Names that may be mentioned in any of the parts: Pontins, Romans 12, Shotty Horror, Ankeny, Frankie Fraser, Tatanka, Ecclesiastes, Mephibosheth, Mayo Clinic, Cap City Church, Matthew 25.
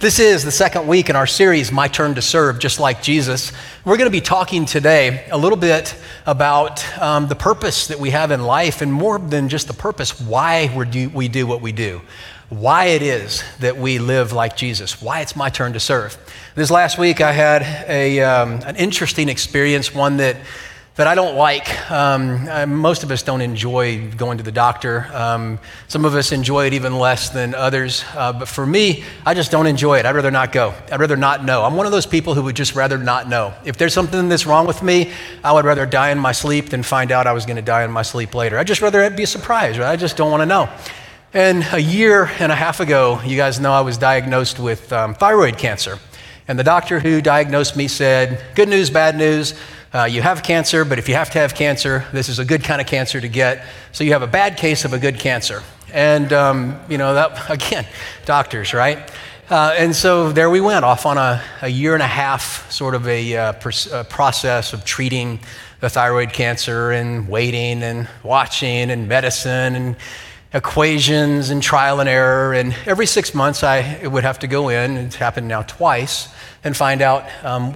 This is the second week in our series, My Turn to Serve, Just Like Jesus. We're going to be talking today a little bit about the purpose that we have in life, and more than just the purpose, why we do what we do. Why it is that we live like Jesus, why it's my turn to serve. This last week I had an interesting experience, one that I don't like. Most of us don't enjoy going to the doctor. Some of us enjoy it even less than others. But for me, I just don't enjoy it. I'd rather not go. I'd rather not know. I'm one of those people who would just rather not know. If there's something that's wrong with me, I would rather die in my sleep than find out I was going to die in my sleep later. I'd just rather be surprised, right? I just don't want to know. And a year and a half ago, you guys know I was diagnosed with thyroid cancer. And the doctor who diagnosed me said, good news, bad news. You have cancer, but if you have to have cancer, this is a good kind of cancer to get. So you have a bad case of a good cancer. And, that again, doctors, right? And so there we went off on a year and a half sort of a process of treating the thyroid cancer and waiting and watching and medicine and equations and trial and error. And every 6 months I would have to go in, it's happened now twice, and find out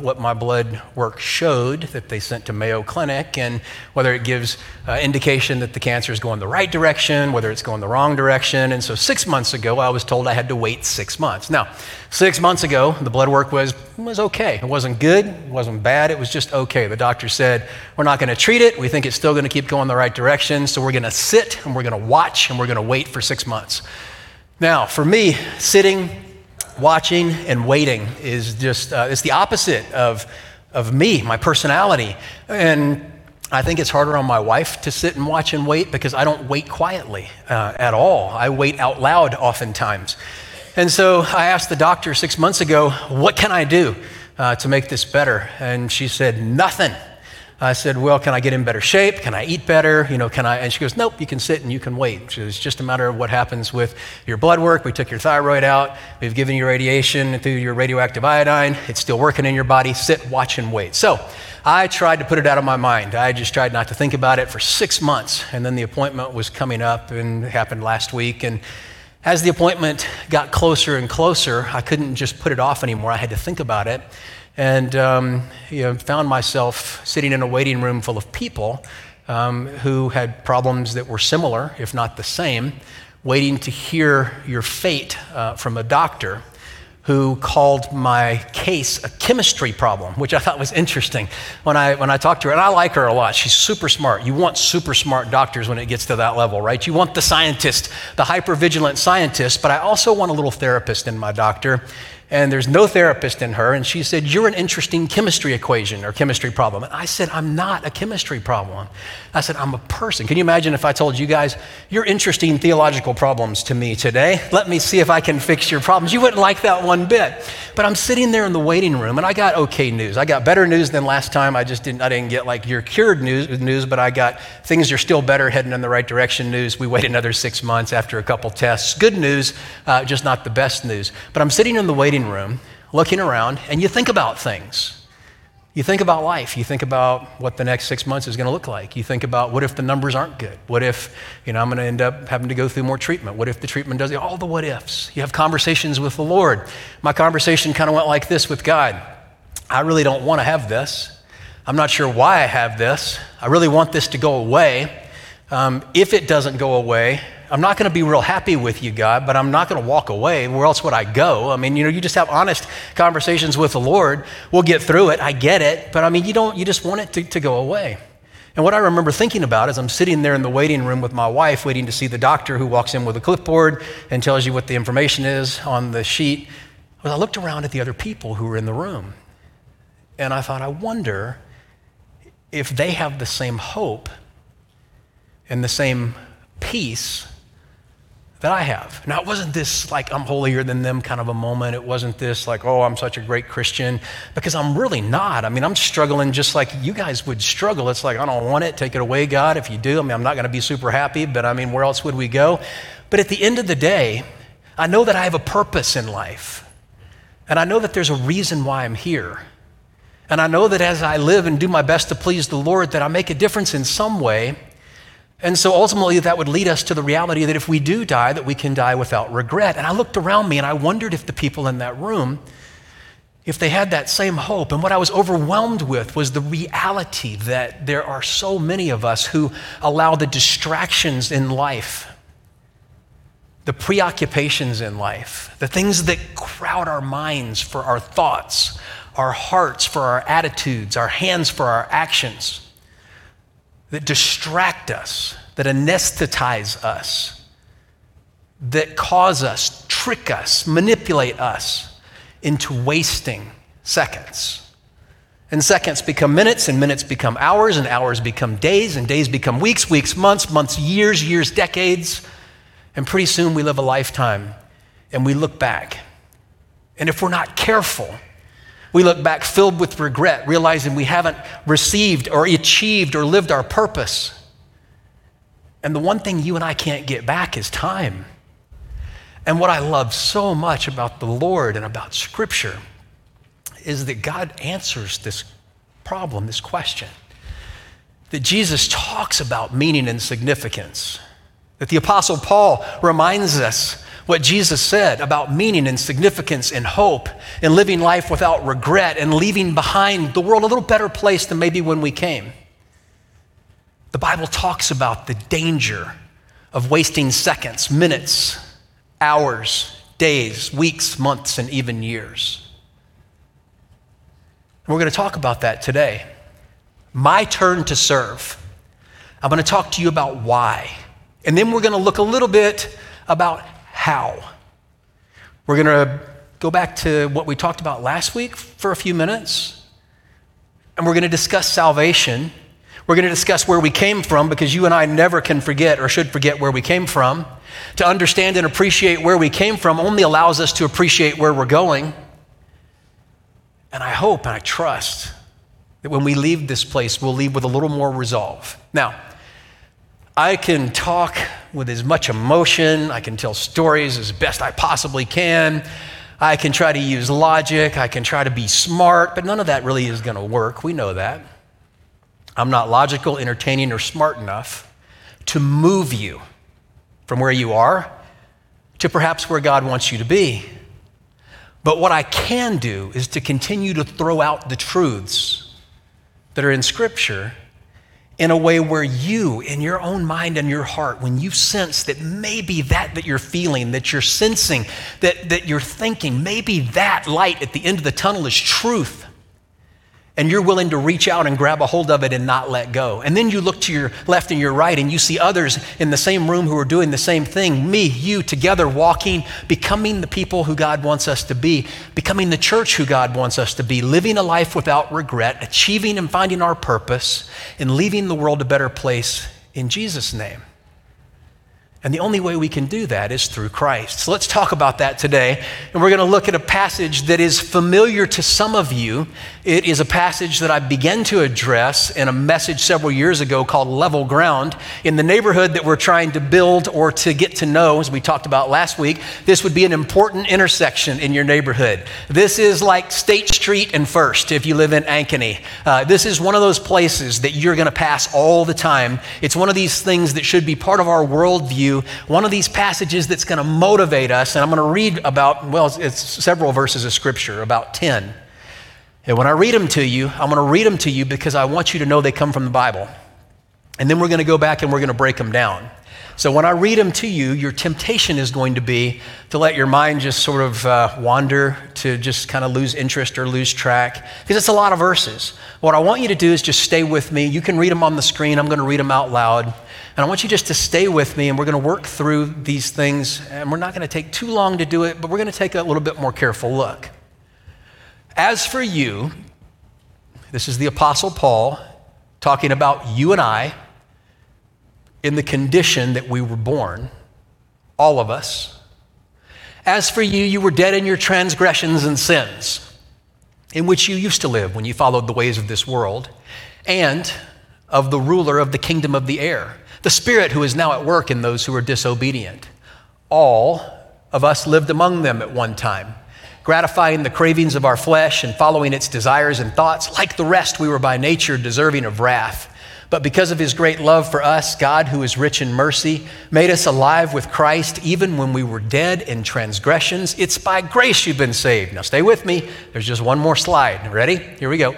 what my blood work showed that they sent to Mayo Clinic, and whether it gives indication that the cancer is going the right direction, whether it's going the wrong direction. And so 6 months ago, I was told I had to wait 6 months. Now, 6 months ago, the blood work was okay. It wasn't good, it wasn't bad, it was just okay. The doctor said, we're not gonna treat it, we think it's still gonna keep going the right direction, so we're gonna sit and we're gonna watch and we're gonna wait for 6 months. Now, for me, sitting, watching and waiting is just, it's the opposite of me, my personality. And I think it's harder on my wife to sit and watch and wait because I don't wait quietly at all. I wait out loud oftentimes. And so I asked the doctor 6 months ago, what can I do to make this better? And she said, nothing. I said, well, can I get in better shape? Can I eat better? Can I? And she goes, nope, you can sit and you can wait. She goes, it's just a matter of what happens with your blood work. We took your thyroid out. We've given you radiation through your radioactive iodine. It's still working in your body. Sit, watch, and wait. So I tried to put it out of my mind. I just tried not to think about it for 6 months. And then the appointment was coming up, and it happened last week. And as the appointment got closer and closer, I couldn't just put it off anymore. I had to think about it. And found myself sitting in a waiting room full of people who had problems that were similar, if not the same, waiting to hear your fate from a doctor who called my case a chemistry problem, which I thought was interesting. When I talked to her, and I like her a lot, she's super smart. You want super smart doctors when it gets to that level, right? You want the scientist, the hypervigilant scientist, but I also want a little therapist in my doctor. And there's no therapist in her. And she said, you're an interesting chemistry equation or chemistry problem. And I said, I'm not a chemistry problem. I said, I'm a person. Can you imagine if I told you guys, you're interesting theological problems to me today. Let me see if I can fix your problems. You wouldn't like that one bit. But I'm sitting there in the waiting room and I got okay news. I got better news than last time. I didn't get like you're cured news, but I got things are still better, heading in the right direction news. We wait another 6 months after a couple tests. Good news, just not the best news. But I'm sitting in the waiting room, looking around, and you think about things. You think about life. You think about what the next 6 months is going to look like. You think about what if the numbers aren't good? What if, I'm going to end up having to go through more treatment? What if the treatment doesn't? All the what ifs. You have conversations with the Lord. My conversation kind of went like this with God. I really don't want to have this. I'm not sure why I have this. I really want this to go away. If it doesn't go away, I'm not going to be real happy with you, God, but I'm not going to walk away. Where else would I go? You just have honest conversations with the Lord. We'll get through it. I get it. But you just want it to go away. And what I remember thinking about is I'm sitting there in the waiting room with my wife, waiting to see the doctor who walks in with a clipboard and tells you what the information is on the sheet. Well, I looked around at the other people who were in the room and I thought, I wonder if they have the same hope and the same peace that I have. Now, it wasn't this like I'm holier than them kind of a moment. It wasn't this like, oh, I'm such a great Christian, because I'm really not. I'm struggling just like you guys would struggle. It's like, I don't want it. Take it away, God. If you do, I'm not going to be super happy, but where else would we go? But at the end of the day, I know that I have a purpose in life, and I know that there's a reason why I'm here. And I know that as I live and do my best to please the Lord, that I make a difference in some way. And so ultimately that would lead us to the reality that if we do die, that we can die without regret. And I looked around me and I wondered if the people in that room, if they had that same hope. And what I was overwhelmed with was the reality that there are so many of us who allow the distractions in life, the preoccupations in life, the things that crowd our minds for our thoughts, our hearts for our attitudes, our hands for our actions, that distract us, that anesthetize us, that cause us, trick us, manipulate us into wasting seconds. And seconds become minutes, and minutes become hours, and hours become days, and days become weeks, weeks, months, months, years, years, decades. And pretty soon we live a lifetime and we look back. And if we're not careful, we look back filled with regret, realizing we haven't received or achieved or lived our purpose. And the one thing you and I can't get back is time. And what I love so much about the Lord and about Scripture is that God answers this problem, this question, that Jesus talks about meaning and significance. That the Apostle Paul reminds us what Jesus said about meaning and significance and hope and living life without regret and leaving behind the world a little better place than maybe when we came. The Bible talks about the danger of wasting seconds, minutes, hours, days, weeks, months, and even years. And we're going to talk about that today. My turn to serve. I'm going to talk to you about why. And then we're going to look a little bit about how. We're going to go back to what we talked about last week for a few minutes. And we're going to discuss salvation. We're going to discuss where we came from, because you and I never can forget or should forget where we came from. To understand and appreciate where we came from only allows us to appreciate where we're going. And I hope and I trust that when we leave this place, we'll leave with a little more resolve. Now, I can talk with as much emotion, I can tell stories as best I possibly can, I can try to use logic, I can try to be smart, but none of that really is going to work. We know that. I'm not logical, entertaining, or smart enough to move you from where you are to perhaps where God wants you to be. But what I can do is to continue to throw out the truths that are in Scripture in a way where you, in your own mind and your heart, when you sense that maybe that you're feeling, that you're sensing, that you're thinking, maybe that light at the end of the tunnel is truth, and you're willing to reach out and grab a hold of it and not let go. And then you look to your left and your right and you see others in the same room who are doing the same thing, me, you, together walking, becoming the people who God wants us to be, becoming the church who God wants us to be, living a life without regret, achieving and finding our purpose, and leaving the world a better place in Jesus' name. And the only way we can do that is through Christ. So let's talk about that today. And we're going to look at a passage that is familiar to some of you. It is a passage that I began to address in a message several years ago called Level Ground. In the neighborhood that we're trying to build or to get to know, as we talked about last week, this would be an important intersection in your neighborhood. This is like State Street and First if you live in Ankeny. This is one of those places that you're going to pass all the time. It's one of these things that should be part of our worldview. One of these passages that's going to motivate us, and I'm going to read about, it's several verses of Scripture, about 10. And when I read them to you, I'm going to read them to you because I want you to know they come from the Bible. And then we're going to go back and we're going to break them down. So when I read them to you, your temptation is going to be to let your mind just sort of wander, to just kind of lose interest or lose track, because it's a lot of verses. What I want you to do is just stay with me. You can read them on the screen. I'm going to read them out loud. And I want you just to stay with me, and we're going to work through these things. And we're not going to take too long to do it, but we're going to take a little bit more careful look. As for you, this is the Apostle Paul talking about you and I, in the condition that we were born, all of us. As for you, you were dead in your transgressions and sins, in which you used to live when you followed the ways of this world, and of the ruler of the kingdom of the air, the spirit who is now at work in those who are disobedient. All of us lived among them at one time, gratifying the cravings of our flesh and following its desires and thoughts. Like the rest, we were by nature deserving of wrath. But because of his great love for us, God, who is rich in mercy, made us alive with Christ even when we were dead in transgressions. It's by grace you've been saved. Now stay with me. There's just one more slide. Ready? Here we go.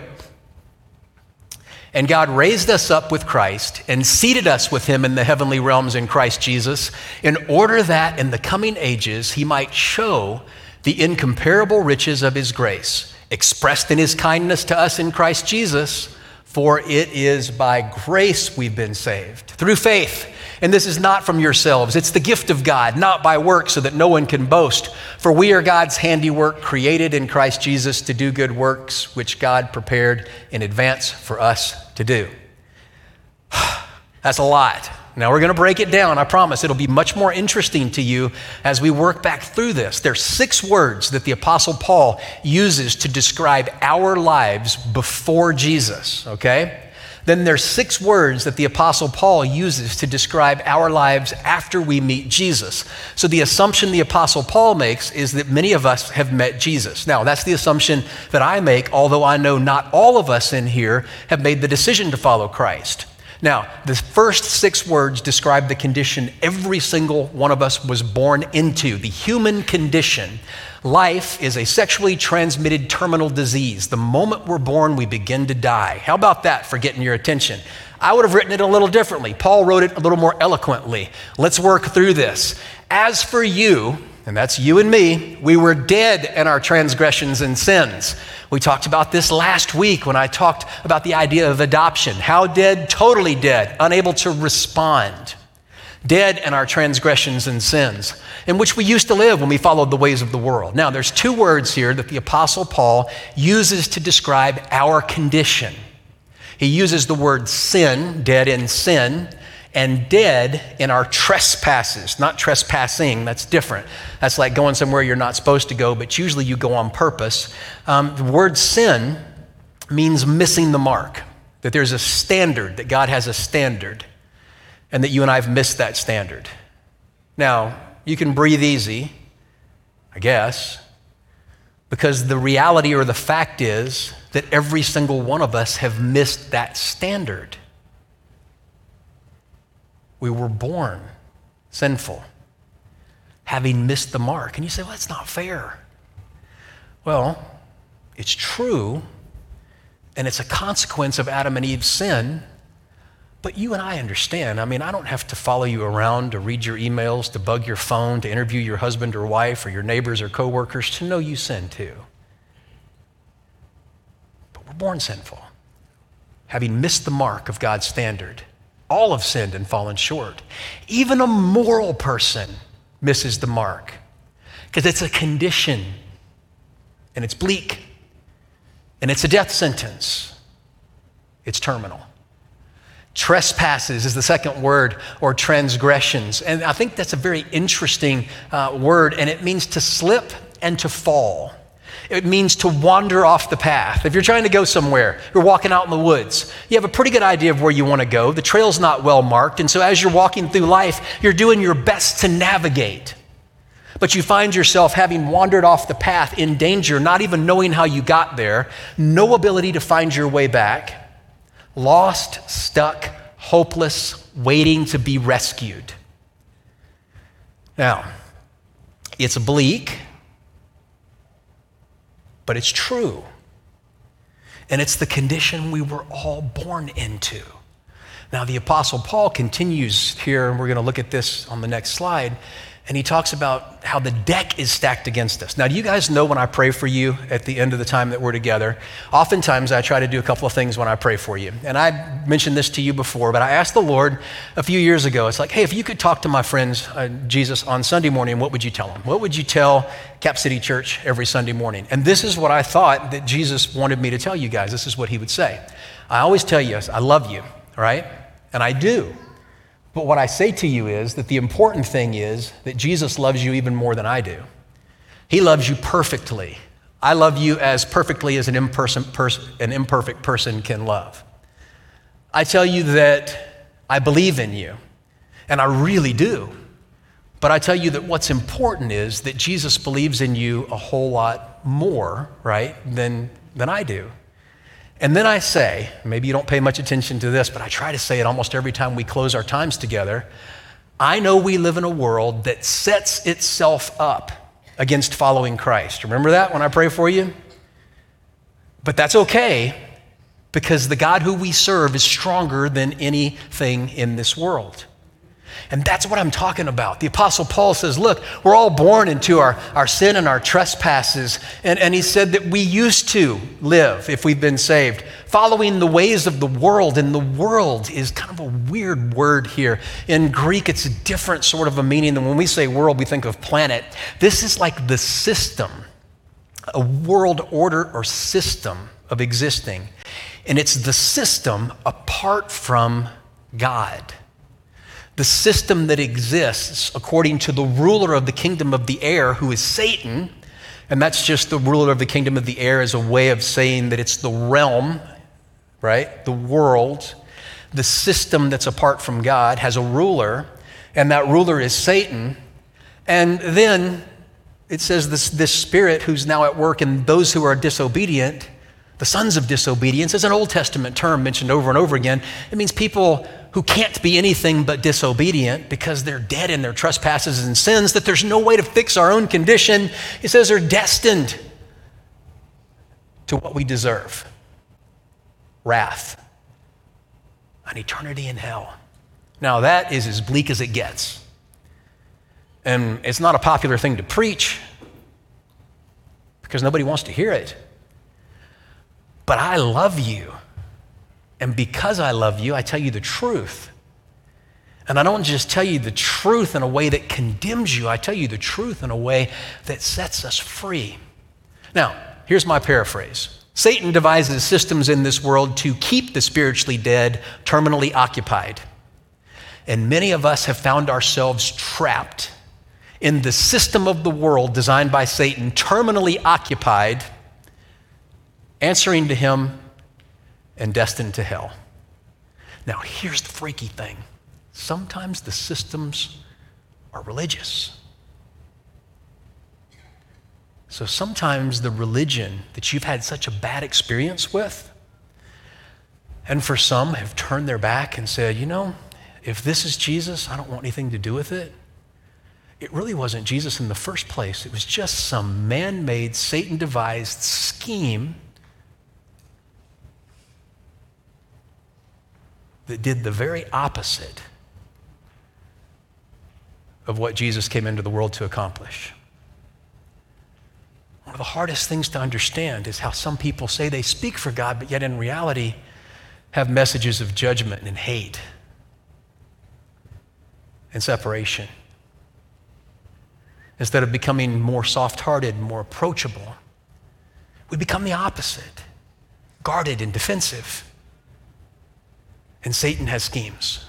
And God raised us up with Christ and seated us with him in the heavenly realms in Christ Jesus, in order that in the coming ages he might show the incomparable riches of his grace, expressed in his kindness to us in Christ Jesus. For it is by grace we've been saved, through faith. And this is not from yourselves. It's the gift of God, not by works, so that no one can boast. For we are God's handiwork, created in Christ Jesus to do good works, which God prepared in advance for us to do. That's a lot. Now we're going to break it down. I promise it'll be much more interesting to you as we work back through this. There's 6 words that the Apostle Paul uses to describe our lives before Jesus, okay? Then there's 6 words that the Apostle Paul uses to describe our lives after we meet Jesus. So the assumption the Apostle Paul makes is that many of us have met Jesus. Now, that's the assumption that I make, although I know not all of us in here have made the decision to follow Christ. Now, the first 6 words describe the condition every single one of us was born into, the human condition. Life is a sexually transmitted terminal disease. The moment we're born, we begin to die. How about that for getting your attention? I would have written it a little differently. Paul wrote it a little more eloquently. Let's work through this. As for you, and that's you and me, we were dead in our transgressions and sins. We talked about this last week when I talked about the idea of adoption. How dead? Totally dead, unable to respond. Dead in our transgressions and sins, in which we used to live when we followed the ways of the world. Now, there's 2 words here that the Apostle Paul uses to describe our condition. He uses the word sin, dead in sin, and dead in our trespasses, not trespassing, that's different. That's like going somewhere you're not supposed to go, but usually you go on purpose. The word sin means missing the mark, that there's a standard, that God has a standard, and that you and I have missed that standard. Now, you can breathe easy, I guess, because the reality or the fact is that every single one of us have missed that standard. We were born sinful, having missed the mark. And you say, well, that's not fair. Well, it's true, and it's a consequence of Adam and Eve's sin, but you and I understand. I mean, I don't have to follow you around to read your emails, to bug your phone, to interview your husband or wife or your neighbors or coworkers to know you sin too. But we're born sinful, having missed the mark of God's standard. All have sinned and fallen short. Even a moral person misses the mark because it's a condition and it's bleak and it's a death sentence. It's terminal. Trespasses is the second word, or transgressions. And I think that's a very interesting word, and it means to slip and to fall. It means to wander off the path. If you're trying to go somewhere, you're walking out in the woods, you have a pretty good idea of where you want to go. The trail's not well marked, and so as you're walking through life, you're doing your best to navigate. But you find yourself having wandered off the path in danger, not even knowing how you got there, no ability to find your way back, lost, stuck, hopeless, waiting to be rescued. Now, it's bleak, but it's true. And it's the condition we were all born into. Now, the Apostle Paul continues here, and we're going to look at this on the next slide, and he talks about how the deck is stacked against us. Now, do you guys know when I pray for you at the end of the time that we're together? Oftentimes, I try to do a couple of things when I pray for you. And I mentioned this to you before, but I asked the Lord a few years ago, it's like, hey, if you could talk to my friends, Jesus, on Sunday morning, what would you tell them? What would you tell Cap City Church every Sunday morning? And this is what I thought that Jesus wanted me to tell you guys. This is what he would say. I always tell you, I love you, right? And I do. But what I say to you is that the important thing is that Jesus loves you even more than I do. He loves you perfectly. I love you as perfectly as an imperfect person can love. I tell you that I believe in you, and I really do. But I tell you that what's important is that Jesus believes in you a whole lot more, right, than I do. And then I say, maybe you don't pay much attention to this, but I try to say it almost every time we close our times together. I know we live in a world that sets itself up against following Christ. Remember that when I pray for you? But that's okay, because the God who we serve is stronger than anything in this world. And that's what I'm talking about. The Apostle Paul says, look, we're all born into our sin and our trespasses. And he said that we used to live, if we've been saved, following the ways of the world. And the world is kind of a weird word here. In Greek, it's a different sort of a meaning than when we say world, we think of planet. This is like the system, a world order or system of existing. And it's the system apart from God. The system that exists according to the ruler of the kingdom of the air, who is Satan, and that's just the ruler of the kingdom of the air as a way of saying that it's the realm, right? The world, the system that's apart from God has a ruler, and that ruler is Satan. And then it says this spirit who's now at work in those who are disobedient, the sons of disobedience, is an Old Testament term mentioned over and over again. It means people who can't be anything but disobedient because they're dead in their trespasses and sins, that there's no way to fix our own condition. It says they're destined to what we deserve: wrath, an eternity in hell. Now that is as bleak as it gets. And it's not a popular thing to preach because nobody wants to hear it. But I love you. And because I love you, I tell you the truth. And I don't just tell you the truth in a way that condemns you. I tell you the truth in a way that sets us free. Now, here's my paraphrase. Satan devises systems in this world to keep the spiritually dead terminally occupied. And many of us have found ourselves trapped in the system of the world designed by Satan, terminally occupied, answering to him, and destined to hell. Now, here's the freaky thing. Sometimes the systems are religious. So sometimes the religion that you've had such a bad experience with, and for some have turned their back and said, you know, if this is Jesus, I don't want anything to do with it. It really wasn't Jesus in the first place. It was just some man-made, Satan-devised scheme that did the very opposite of what Jesus came into the world to accomplish. One of the hardest things to understand is how some people say they speak for God, but yet in reality have messages of judgment and hate and separation. Instead of becoming more soft-hearted, more approachable, we become the opposite, guarded and defensive. And Satan has schemes,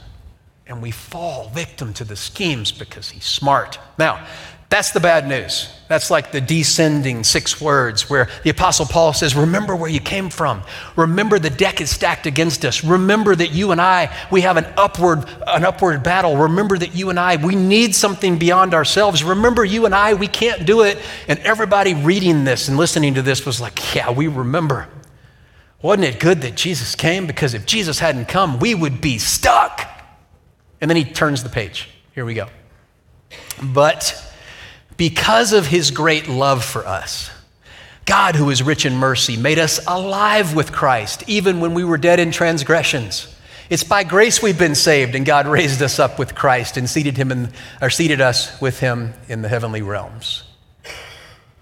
and we fall victim to the schemes because he's smart. Now, that's the bad news. That's like the descending six words where the Apostle Paul says, remember where you came from. Remember the deck is stacked against us. Remember that you and I, we have an upward battle. Remember that you and I, we need something beyond ourselves. Remember you and I, we can't do it. And everybody reading this and listening to this was like, yeah, we remember. Wasn't it good that Jesus came? Because if Jesus hadn't come, we would be stuck. And then he turns the page. Here we go. But because of his great love for us, God, who is rich in mercy, made us alive with Christ, even when we were dead in transgressions. It's by grace we've been saved, and God raised us up with Christ and seated us with him in the heavenly realms.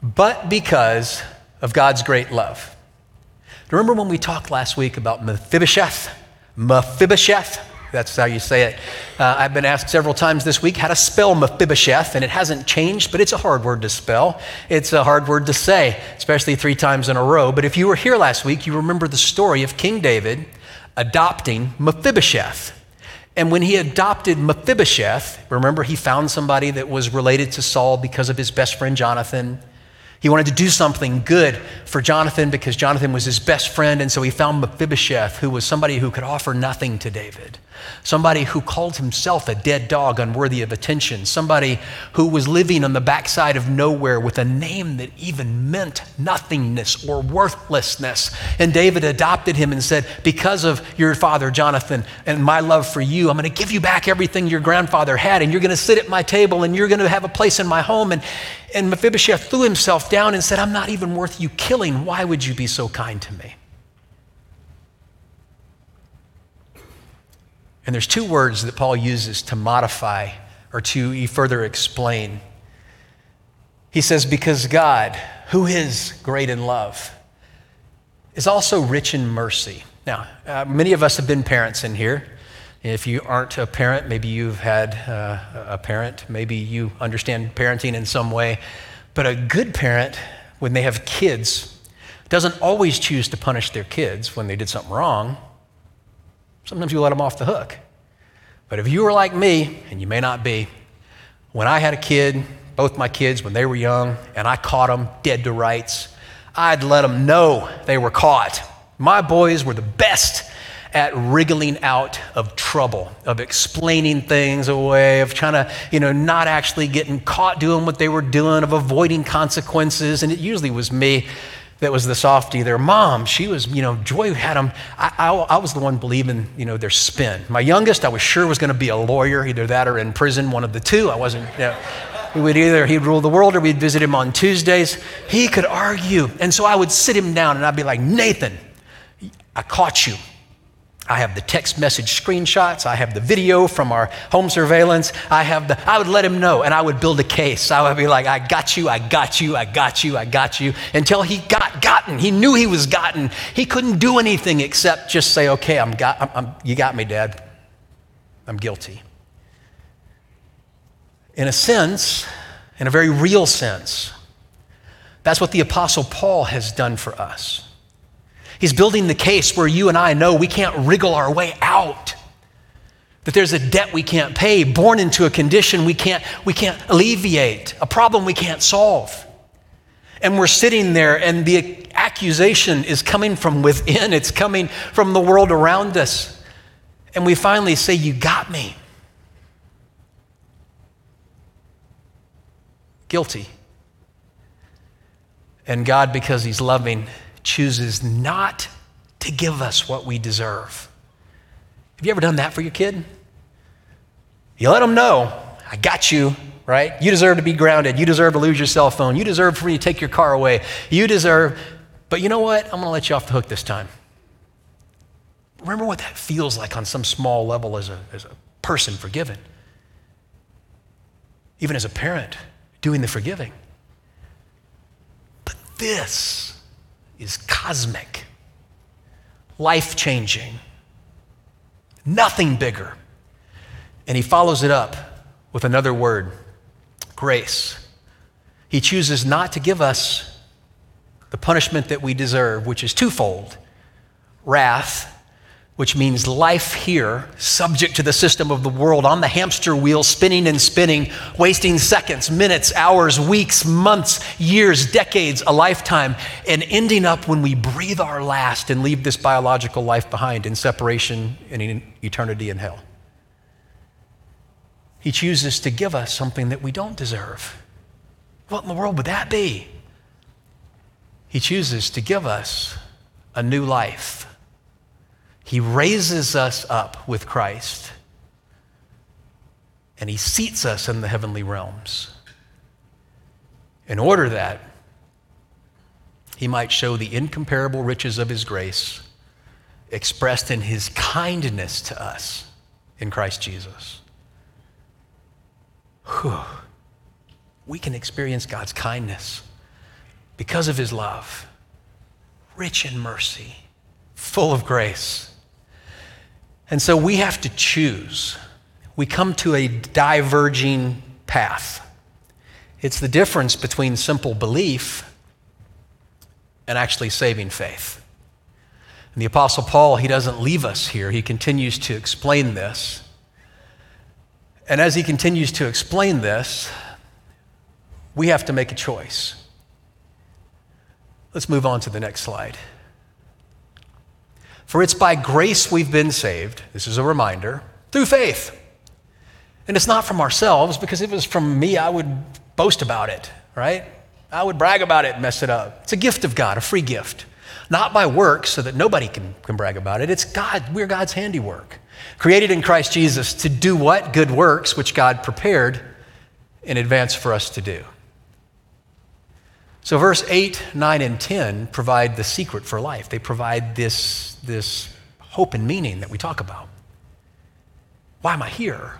But because of God's great love. Remember when we talked last week about Mephibosheth? Mephibosheth, that's how you say it. I've been asked several times this week how to spell Mephibosheth, and it hasn't changed, but it's a hard word to spell. It's a hard word to say, especially 3 times in a row. But if you were here last week, you remember the story of King David adopting Mephibosheth. And when he adopted Mephibosheth, remember he found somebody that was related to Saul because of his best friend Jonathan. He wanted to do something good for Jonathan because Jonathan was his best friend, and so he found Mephibosheth, who was somebody who could offer nothing to David, somebody who called himself a dead dog unworthy of attention, somebody who was living on the backside of nowhere with a name that even meant nothingness or worthlessness. And David adopted him and said, because of your father Jonathan and my love for you, I'm going to give you back everything your grandfather had, and you're going to sit at my table, and you're going to have a place in my home. And Mephibosheth threw himself down and said, I'm not even worth you killing. Why would you be so kind to me? And there's two words that Paul uses to modify or to further explain. He says, because God, who is great in love, is also rich in mercy. Now, many of us have been parents in here. If you aren't a parent, maybe you've had a parent, maybe you understand parenting in some way, but a good parent, when they have kids, doesn't always choose to punish their kids when they did something wrong. Sometimes you let them off the hook. But if you were like me, and you may not be, when I had a kid, both my kids, when they were young, and I caught them dead to rights, I'd let them know they were caught. My boys were the best at wriggling out of trouble, of explaining things away, of trying to, not actually getting caught doing what they were doing, of avoiding consequences. And it usually was me that was the softy. Their mom, she was, Joy had them. I was the one believing, their spin. My youngest, I was sure was going to be a lawyer, either that or in prison, one of the two. I wasn't, he'd rule the world, or we'd visit him on Tuesdays. He could argue. And so I would sit him down and I'd be like, Nathan, I caught you. I have the text message screenshots. I have the video from our home surveillance. I would let him know, and I would build a case. I would be like, I got you, I got you, I got you, I got you, until he got gotten. He knew he was gotten. He couldn't do anything except just say, okay, you got me, Dad. I'm guilty. In a sense, in a very real sense, that's what the Apostle Paul has done for us. He's building the case where you and I know we can't wriggle our way out, that there's a debt we can't pay, born into a condition we can't alleviate, a problem we can't solve. And we're sitting there, and the accusation is coming from within. It's coming from the world around us. And we finally say, you got me. Guilty. And God, because he's loving, chooses not to give us what we deserve. Have you ever done that for your kid? You let them know, I got you, right? You deserve to be grounded. You deserve to lose your cell phone. You deserve for me to take your car away. You deserve, but you know what? I'm going to let you off the hook this time. Remember what that feels like on some small level as a person forgiven. Even as a parent, doing the forgiving. But this is cosmic, life-changing, nothing bigger. And he follows it up with another word, grace. He chooses not to give us the punishment that we deserve, which is twofold: wrath, which means life here, subject to the system of the world, on the hamster wheel, spinning and spinning, wasting seconds, minutes, hours, weeks, months, years, decades, a lifetime, and ending up when we breathe our last and leave this biological life behind in separation and in eternity in hell. He chooses to give us something that we don't deserve. What in the world would that be? He chooses to give us a new life. He raises us up with Christ, and he seats us in the heavenly realms in order that he might show the incomparable riches of his grace expressed in his kindness to us in Christ Jesus. Whew. We can experience God's kindness because of his love, rich in mercy, full of grace. And so we have to choose. We come to a diverging path. It's the difference between simple belief and actually saving faith. And the Apostle Paul, he doesn't leave us here. He continues to explain this. And as he continues to explain this, we have to make a choice. Let's move on to the next slide. For it's by grace we've been saved, this is a reminder, through faith. And it's not from ourselves, because if it was from me, I would boast about it, right? I would brag about it and mess it up. It's a gift of God, a free gift. Not by works, so that nobody can brag about it. It's God, we're God's handiwork. Created in Christ Jesus to do what? Good works, which God prepared in advance for us to do. So verse 8, 9, and 10 provide the secret for life. They provide this hope and meaning that we talk about. Why am I here?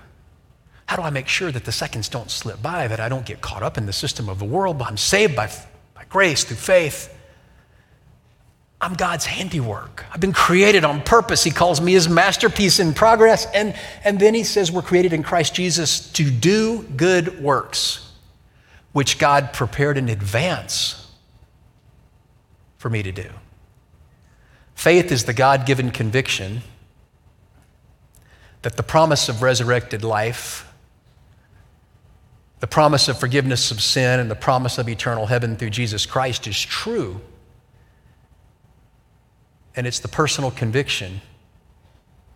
How do I make sure that the seconds don't slip by, that I don't get caught up in the system of the world, but I'm saved by grace through faith? I'm God's handiwork. I've been created on purpose. He calls me his masterpiece in progress. And then he says we're created in Christ Jesus to do good works, which God prepared in advance for me to do. Faith is the God-given conviction that the promise of resurrected life, the promise of forgiveness of sin, and the promise of eternal heaven through Jesus Christ is true. And it's the personal conviction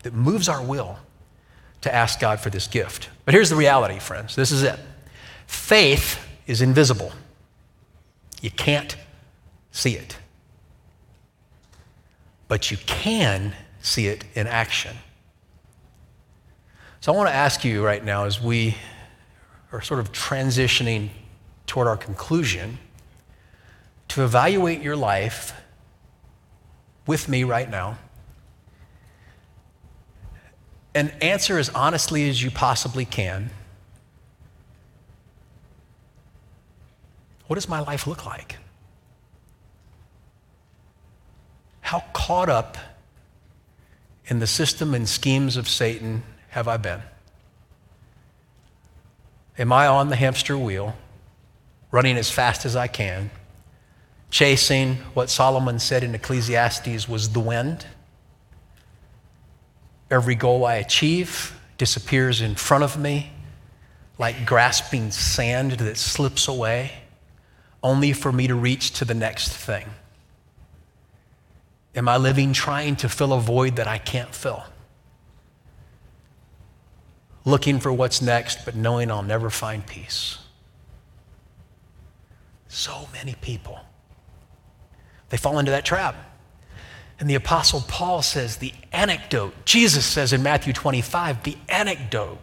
that moves our will to ask God for this gift. But here's the reality, friends. This is it. Faith is invisible. You can't see it. But you can see it in action. So I want to ask you right now, as we are sort of transitioning toward our conclusion, to evaluate your life with me right now, and answer as honestly as you possibly can, what does my life look like? How caught up in the system and schemes of Satan have I been? Am I on the hamster wheel, running as fast as I can, chasing what Solomon said in Ecclesiastes was the wind? Every goal I achieve disappears in front of me like grasping sand that slips away, only for me to reach to the next thing. Am I living trying to fill a void that I can't fill? Looking for what's next, but knowing I'll never find peace. So many people, they fall into that trap. And the Apostle Paul says the antidote, Jesus says in Matthew 25, the antidote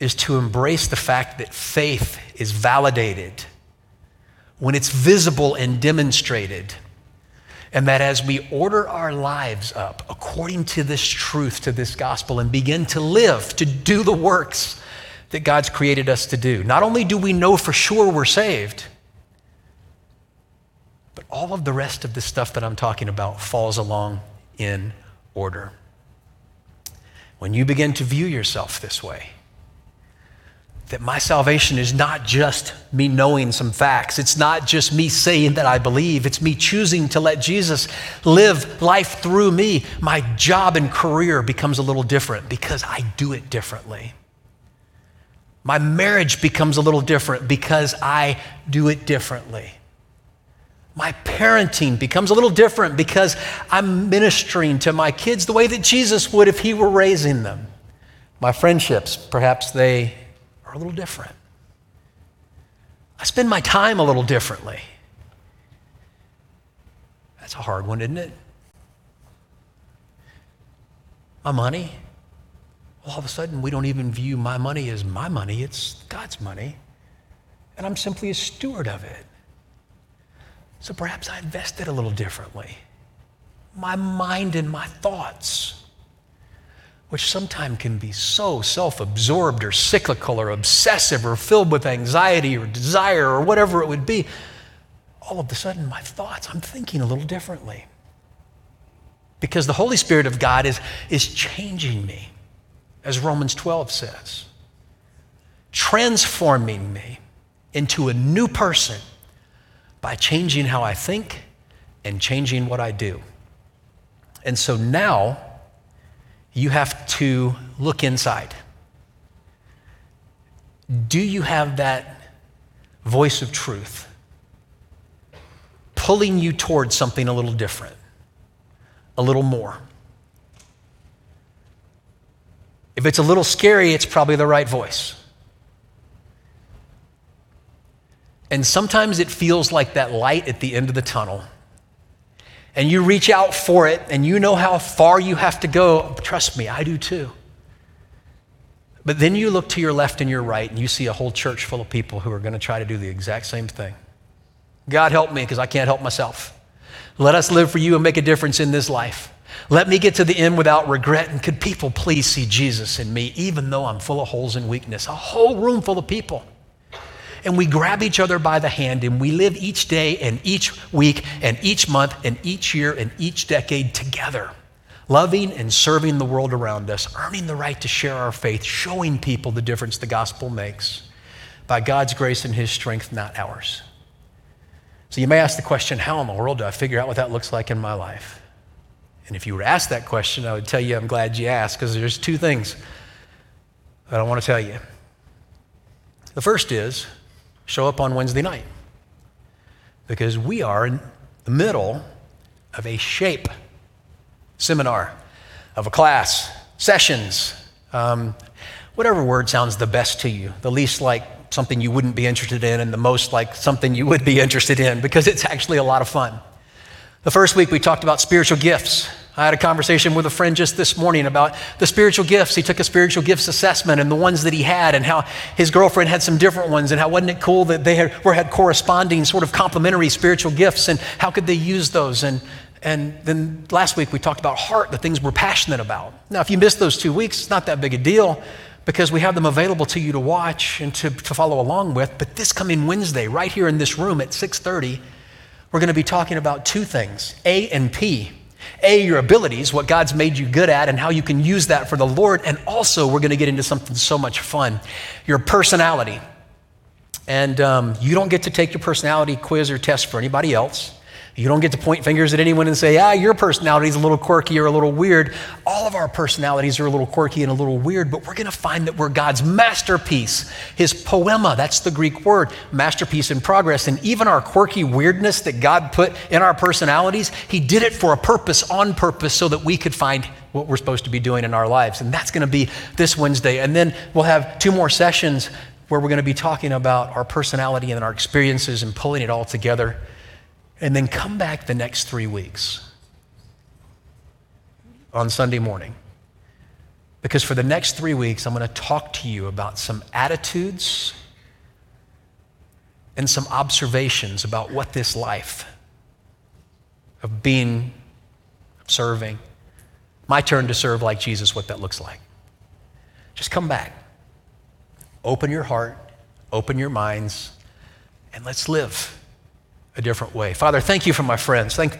is to embrace the fact that faith is validated when it's visible and demonstrated. And that as we order our lives up according to this truth, to this gospel, and begin to live, to do the works that God's created us to do, not only do we know for sure we're saved, but all of the rest of the stuff that I'm talking about falls along in order. When you begin to view yourself this way, that my salvation is not just me knowing some facts, it's not just me saying that I believe, it's me choosing to let Jesus live life through me, my job and career becomes a little different because I do it differently. My marriage becomes a little different because I do it differently. My parenting becomes a little different because I'm ministering to my kids the way that Jesus would if he were raising them. My friendships, perhaps they are a little different. I spend my time a little differently. That's a hard one, isn't it? My money, all of a sudden we don't even view my money as my money, it's God's money, and I'm simply a steward of it. So perhaps I invested a little differently. My mind and my thoughts, which sometimes can be so self-absorbed or cyclical or obsessive or filled with anxiety or desire or whatever it would be, all of a sudden my thoughts, I'm thinking a little differently because the Holy Spirit of God is changing me, as Romans 12 says, transforming me into a new person by changing how I think and changing what I do. And so now you have to look inside. Do you have that voice of truth pulling you towards something a little different, a little more. If it's a little scary, it's probably the right voice. And sometimes it feels like that light at the end of the tunnel. And you reach out for it, and you know how far you have to go. Trust me, I do too. But then you look to your left and your right, and you see a whole church full of people who are going to try to do the exact same thing. God help me, because I can't help myself. Let us live for you and make a difference in this life. Let me get to the end without regret. And could people please see Jesus in me, even though I'm full of holes and weakness? A whole room full of people. And we grab each other by the hand, and we live each day and each week and each month and each year and each decade together, loving and serving the world around us, earning the right to share our faith, showing people the difference the gospel makes by God's grace and his strength, not ours. So you may ask the question, how in the world do I figure out what that looks like in my life? And if you were to ask that question, I would tell you I'm glad you asked, because there's two things that I want to tell you. The first is, show up on Wednesday night, because we are in the middle of a shape seminar, of a class, sessions, whatever word sounds the best to you, the least like something you wouldn't be interested in and the most like something you would be interested in, because it's actually a lot of fun. The first week we talked about spiritual gifts. I had a conversation with a friend just this morning about the spiritual gifts. He took a spiritual gifts assessment and the ones that he had, and how his girlfriend had some different ones, and how wasn't it cool that they had corresponding sort of complementary spiritual gifts, and how could they use those. And then last week we talked about heart, the things we're passionate about. Now, if you missed those 2 weeks, it's not that big a deal, because we have them available to you to watch and to follow along with. But this coming Wednesday, right here in this room at 6:30, we're going to be talking about two things, A and P. A, your abilities, what God's made you good at and how you can use that for the Lord. And also, we're going to get into something so much fun, your personality. And you don't get to take your personality quiz or test for anybody else. You don't get to point fingers at anyone and say, your personality's a little quirky or a little weird. All of our personalities are a little quirky and a little weird, but we're going to find that we're God's masterpiece, his poema. That's the Greek word, masterpiece in progress. And even our quirky weirdness that God put in our personalities, he did it for a purpose, on purpose, so that we could find what we're supposed to be doing in our lives. And that's going to be this Wednesday. And then we'll have two more sessions where we're going to be talking about our personality and our experiences and pulling it all together. And then come back the next 3 weeks on Sunday morning. Because for the next 3 weeks, I'm going to talk to you about some attitudes and some observations about what this life of being, of serving, my turn to serve like Jesus, what that looks like. Just come back. Open your heart, open your minds, and let's live a different way. Father, thank you for my friends. Thank